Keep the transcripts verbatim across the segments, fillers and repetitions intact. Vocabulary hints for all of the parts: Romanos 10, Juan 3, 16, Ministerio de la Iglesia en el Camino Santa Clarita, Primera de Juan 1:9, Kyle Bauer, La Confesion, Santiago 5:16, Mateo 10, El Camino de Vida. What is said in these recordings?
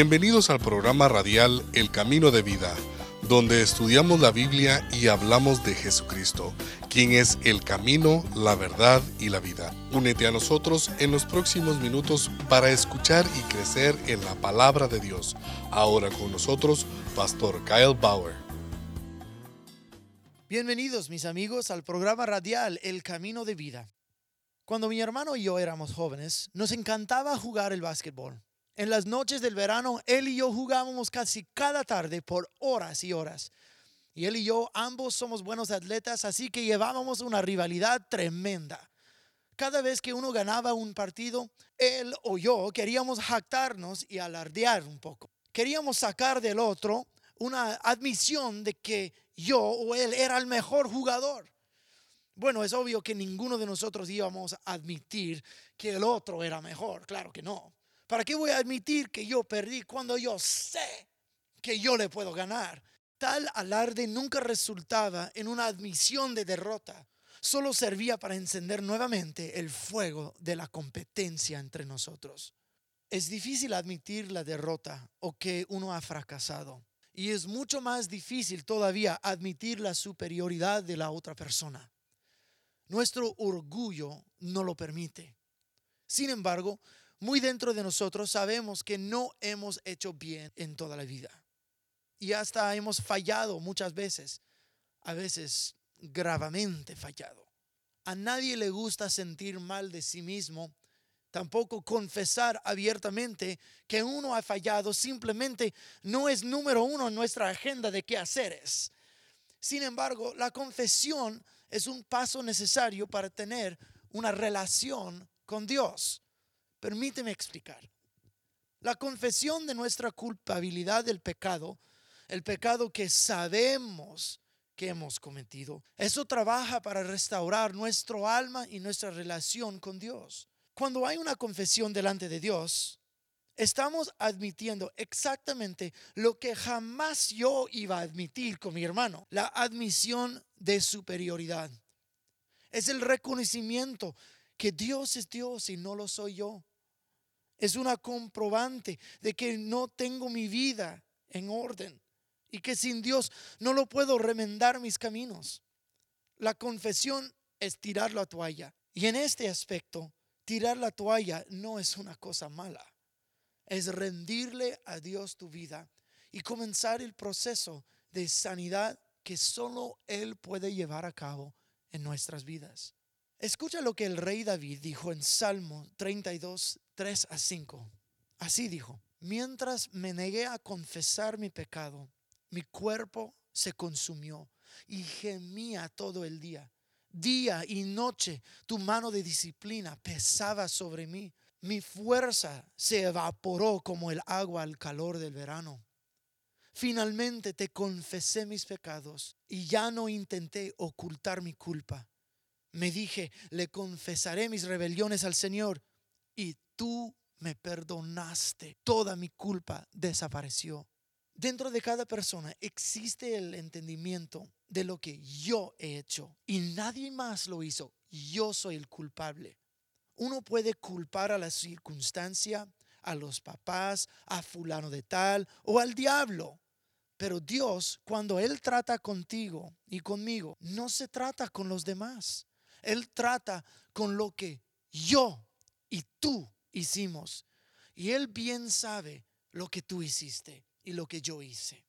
Bienvenidos al programa radial El Camino de Vida, donde estudiamos la Biblia y hablamos de Jesucristo, quien es el camino, la verdad y la vida. Únete a nosotros en los próximos minutos para escuchar y crecer en la palabra de Dios. Ahora con nosotros, Pastor Kyle Bauer. Bienvenidos, mis amigos, al programa radial El Camino de Vida. Cuando mi hermano y yo éramos jóvenes, nos encantaba jugar el básquetbol. En las noches del verano, él y yo jugábamos casi cada tarde por horas y horas. Y él y yo ambos somos buenos atletas, así que llevábamos una rivalidad tremenda. Cada vez que uno ganaba un partido, él o yo queríamos jactarnos y alardear un poco. Queríamos sacar del otro una admisión de que yo o él era el mejor jugador. Bueno, es obvio que ninguno de nosotros íbamos a admitir que el otro era mejor, claro que no. ¿Para qué voy a admitir que yo perdí cuando yo sé que yo le puedo ganar? Tal alarde nunca resultaba en una admisión de derrota. Solo servía para encender nuevamente el fuego de la competencia entre nosotros. Es difícil admitir la derrota o que uno ha fracasado. Y es mucho más difícil todavía admitir la superioridad de la otra persona. Nuestro orgullo no lo permite. Sin embargo, muy dentro de nosotros sabemos que no hemos hecho bien en toda la vida. Y hasta hemos fallado muchas veces, a veces gravemente fallado. A nadie le gusta sentir mal de sí mismo, tampoco confesar abiertamente que uno ha fallado simplemente no es número uno en nuestra agenda de quehaceres. Sin embargo, la confesión es un paso necesario para tener una relación con Dios. Permíteme explicar. La confesión de nuestra culpabilidad del pecado, el pecado que sabemos que hemos cometido, eso trabaja para restaurar nuestro alma y nuestra relación con Dios. Cuando hay una confesión delante de Dios, estamos admitiendo exactamente lo que jamás yo iba a admitir con mi hermano, la admisión de superioridad. Es el reconocimiento que Dios es Dios y no lo soy yo. Es una comprobante de que no tengo mi vida en orden y que sin Dios no lo puedo remendar mis caminos. La confesión es tirar la toalla. Y en este aspecto, tirar la toalla no es una cosa mala. Es rendirle a Dios tu vida y comenzar el proceso de sanidad que solo Él puede llevar a cabo en nuestras vidas. Escucha lo que el rey David dijo en Salmo treinta y dos, tres a cinco. Así dijo: mientras me negué a confesar mi pecado, mi cuerpo se consumió y gemía todo el día. Día y noche tu mano de disciplina pesaba sobre mí. Mi fuerza se evaporó como el agua al calor del verano. Finalmente te confesé mis pecados y ya no intenté ocultar mi culpa. Me dije, le confesaré mis rebeliones al Señor, y tú me perdonaste. Toda mi culpa desapareció. Dentro de cada persona existe el entendimiento de lo que yo he hecho y nadie más lo hizo. Yo soy el culpable. Uno puede culpar a la circunstancia, a los papás, a fulano de tal o al diablo. Pero Dios, cuando Él trata contigo y conmigo, no se trata con los demás. Él trata con lo que yo y tú hicimos. Y Él bien sabe lo que tú hiciste y lo que yo hice.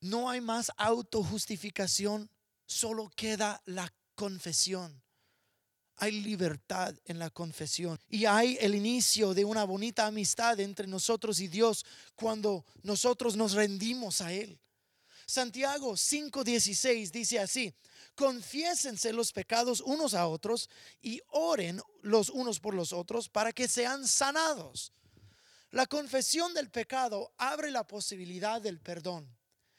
No hay más autojustificación, solo queda la confesión. Hay libertad en la confesión y hay el inicio de una bonita amistad entre nosotros y Dios cuando nosotros nos rendimos a Él. Santiago cinco dieciséis dice así: confiésense los pecados unos a otros y oren los unos por los otros para que sean sanados. La confesión del pecado abre la posibilidad del perdón.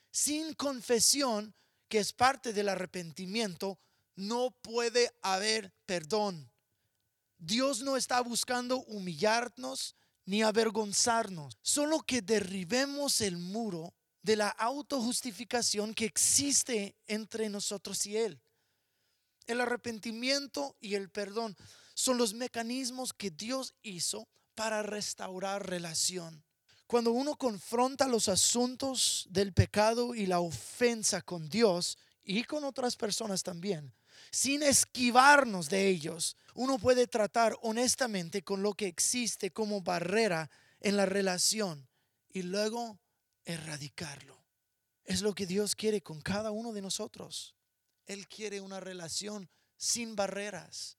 Sin confesión, que es parte del arrepentimiento, no puede haber perdón. Dios no está buscando humillarnos ni avergonzarnos, solo que derribemos el muro de la autojustificación que existe entre nosotros y Él. El arrepentimiento y el perdón son los mecanismos que Dios hizo para restaurar relación. Cuando uno confronta los asuntos del pecado y la ofensa con Dios y con otras personas también, sin esquivarnos de ellos, uno puede tratar honestamente con lo que existe como barrera en la relación y luego erradicarlo. Es lo que Dios quiere con cada uno de nosotros. Él quiere una relación sin barreras.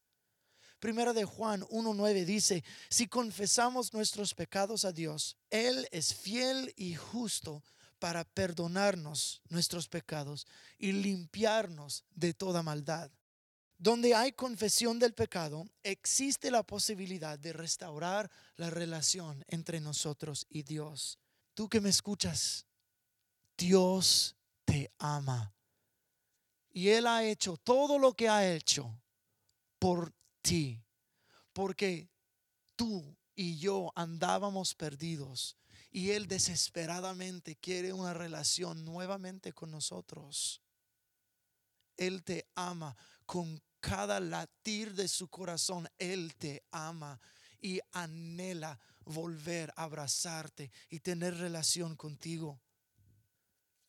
Primera de Juan uno nueve dice: si confesamos nuestros pecados a Dios, Él es fiel y justo para perdonarnos nuestros pecados y limpiarnos de toda maldad. Donde hay confesión del pecado, existe la posibilidad de restaurar la relación entre nosotros y Dios. Tú que me escuchas, Dios te ama y Él ha hecho todo lo que ha hecho por ti, porque tú y yo andábamos perdidos y Él desesperadamente quiere una relación nuevamente con nosotros. Él te ama con cada latir de su corazón. Él te ama y anhela volver a abrazarte y tener relación contigo.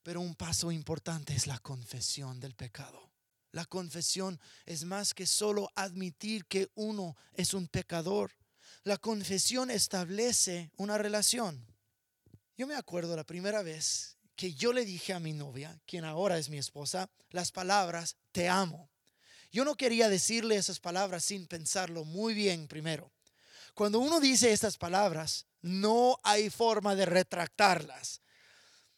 Pero un paso importante es la confesión del pecado. La confesión es más que solo admitir que uno es un pecador. La confesión establece una relación. Yo me acuerdo la primera vez que yo le dije a mi novia, quien ahora es mi esposa, las palabras "te amo". Yo no quería decirle esas palabras sin pensarlo muy bien primero. Cuando uno dice estas palabras, no hay forma de retractarlas.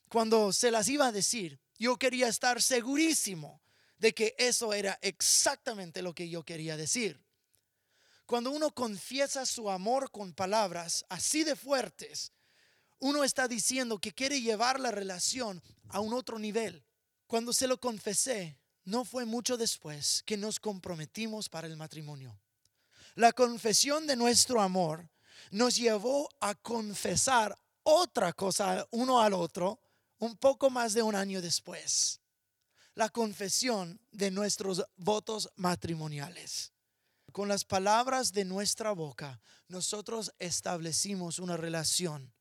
Cuando se las iba a decir, yo quería estar segurísimo de que eso era exactamente lo que yo quería decir. Cuando uno confiesa su amor con palabras así de fuertes, uno está diciendo que quiere llevar la relación a un otro nivel. Cuando se lo confesé, no fue mucho después que nos comprometimos para el matrimonio. La confesión de nuestro amor nos llevó a confesar otra cosa uno al otro un poco más de un año después. La confesión de nuestros votos matrimoniales. Con las palabras de nuestra boca, nosotros establecimos una relación.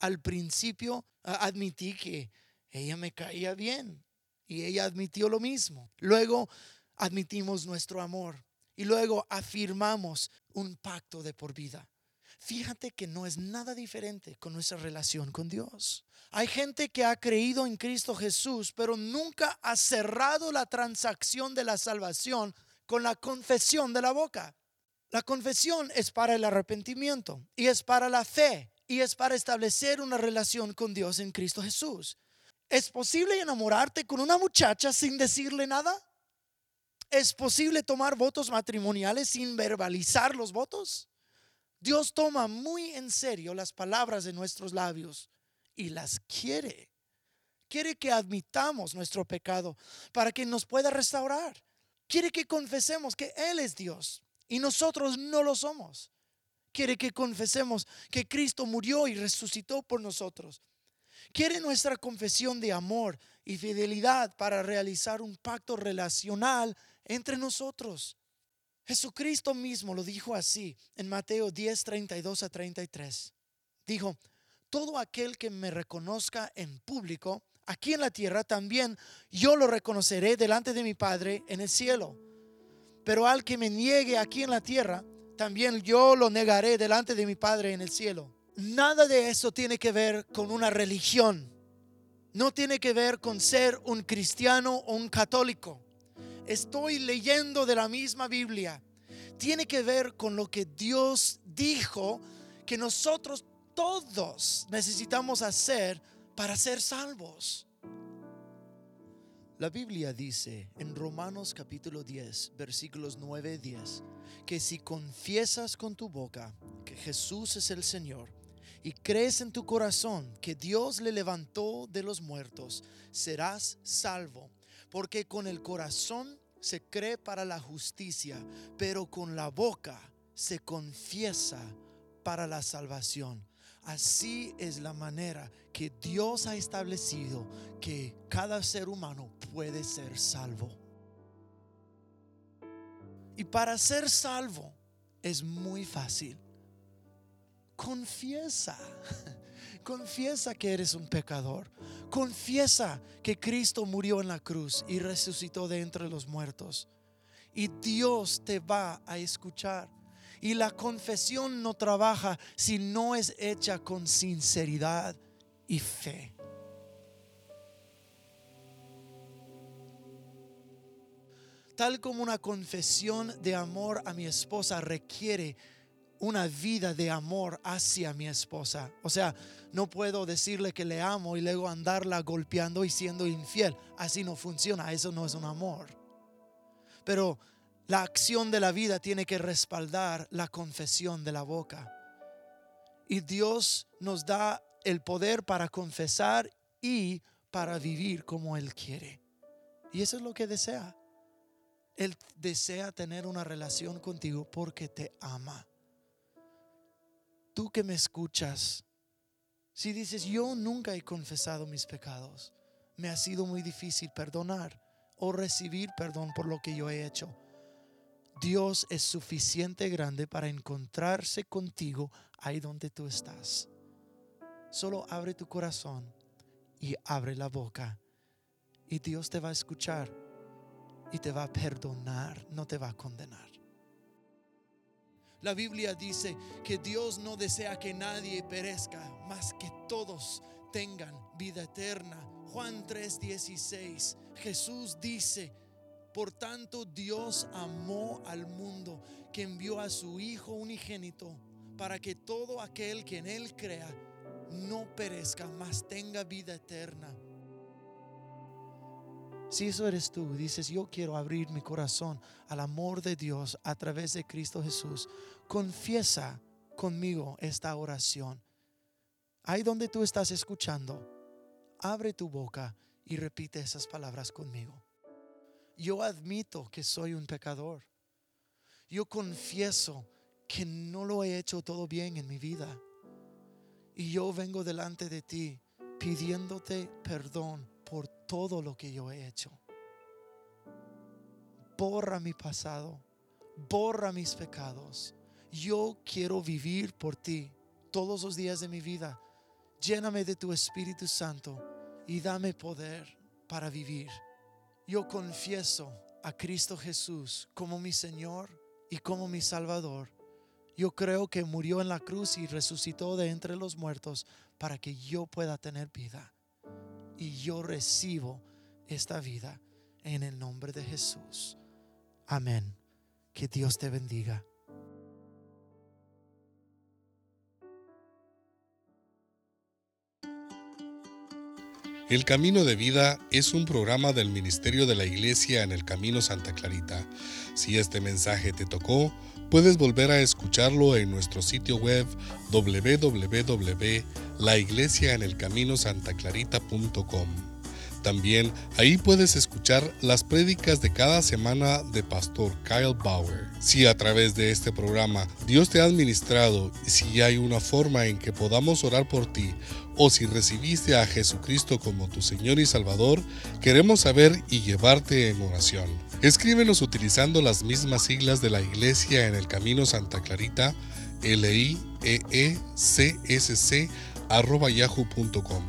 Al principio admití que ella me caía bien y ella admitió lo mismo. Luego admitimos nuestro amor y luego afirmamos un pacto de por vida. Fíjate que no es nada diferente con nuestra relación con Dios. Hay gente que ha creído en Cristo Jesús, pero nunca ha cerrado la transacción de la salvación con la confesión de la boca. La confesión es para el arrepentimiento y es para la fe y es para establecer una relación con Dios en Cristo Jesús. ¿Es posible enamorarte con una muchacha sin decirle nada? ¿Es posible tomar votos matrimoniales sin verbalizar los votos? Dios toma muy en serio las palabras de nuestros labios y las quiere. Quiere que admitamos nuestro pecado para que nos pueda restaurar. Quiere que confesemos que Él es Dios y nosotros no lo somos. Quiere que confesemos que Cristo murió y resucitó por nosotros. Quiere nuestra confesión de amor y fidelidad para realizar un pacto relacional entre nosotros. Jesucristo mismo lo dijo así en Mateo diez, treinta y dos a treinta y tres. Dijo: todo aquel que me reconozca en público, aquí en la tierra, también yo lo reconoceré delante de mi Padre en el cielo. Pero al que me niegue aquí en la tierra, también yo lo negaré delante de mi Padre en el cielo. Nada de eso tiene que ver con una religión. No tiene que ver con ser un cristiano o un católico. Estoy leyendo de la misma Biblia. Tiene que ver con lo que Dios dijo que nosotros todos necesitamos hacer para ser salvos. La Biblia dice en Romanos capítulo diez, versículos nueve y diez, que si confiesas con tu boca que Jesús es el Señor y crees en tu corazón que Dios le levantó de los muertos, serás salvo. Porque con el corazón se cree para la justicia, pero con la boca se confiesa para la salvación. Así es la manera que Dios ha establecido que cada ser humano puede ser salvo. Y para ser salvo es muy fácil. Confiesa. Confiesa que eres un pecador. Confiesa que Cristo murió en la cruz y resucitó de entre los muertos. Y Dios te va a escuchar. Y la confesión no trabaja si no es hecha con sinceridad y fe. Tal como una confesión de amor a mi esposa requiere una vida de amor hacia mi esposa. O sea, no puedo decirle que le amo y luego andarla golpeando y siendo infiel. Así no funciona, eso no es un amor. Pero la acción de la vida tiene que respaldar la confesión de la boca. Y Dios nos da el poder para confesar y para vivir como Él quiere. Y eso es lo que desea. Él desea tener una relación contigo porque te ama. Tú que me escuchas, si dices yo nunca he confesado mis pecados, me ha sido muy difícil perdonar o recibir perdón por lo que yo he hecho, Dios es suficiente grande para encontrarse contigo ahí donde tú estás. Solo abre tu corazón y abre la boca, y Dios te va a escuchar y te va a perdonar, no te va a condenar. La Biblia dice que Dios no desea que nadie perezca, mas que todos tengan vida eterna. Juan tres dieciséis, Jesús dice: por tanto Dios amó al mundo, que envió a su Hijo unigénito, para que todo aquel que en Él crea no perezca, mas tenga vida eterna. Si eso eres tú, dices yo quiero abrir mi corazón al amor de Dios a través de Cristo Jesús, confiesa conmigo esta oración. Ahí donde tú estás escuchando, abre tu boca y repite esas palabras conmigo. Yo admito que soy un pecador. Yo confieso que no lo he hecho todo bien en mi vida. Y yo vengo delante de ti pidiéndote perdón por todo lo que yo he hecho. Borra mi pasado, borra mis pecados. Yo quiero vivir por ti todos los días de mi vida. Lléname de tu Espíritu Santo y dame poder para vivir. Yo confieso a Cristo Jesús como mi Señor y como mi Salvador. Yo creo que murió en la cruz y resucitó de entre los muertos para que yo pueda tener vida. Y yo recibo esta vida en el nombre de Jesús. Amén. Que Dios te bendiga. El Camino de Vida es un programa del Ministerio de la Iglesia en el Camino Santa Clarita. Si este mensaje te tocó, puedes volver a escucharlo en nuestro sitio web doble u doble u doble u punto la iglesia en el camino santa clarita punto com. También ahí puedes escuchar las prédicas de cada semana de Pastor Kyle Bauer. Si a través de este programa Dios te ha ministrado, y si hay una forma en que podamos orar por ti, o si recibiste a Jesucristo como tu Señor y Salvador, queremos saber y llevarte en oración. Escríbenos utilizando las mismas siglas de la Iglesia en el Camino Santa Clarita, L I E E C S C arroba yahoo punto com,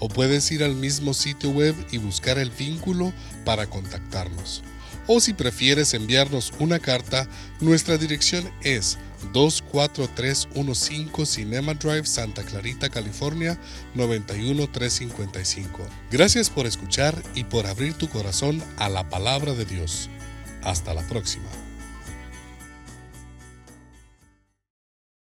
o puedes ir al mismo sitio web y buscar el vínculo para contactarnos. O si prefieres enviarnos una carta, nuestra dirección es dos cuatro tres uno cinco Cinema Drive, Santa Clarita, California, nueve uno tres cinco cinco. Gracias por escuchar y por abrir tu corazón a la palabra de Dios. Hasta la próxima.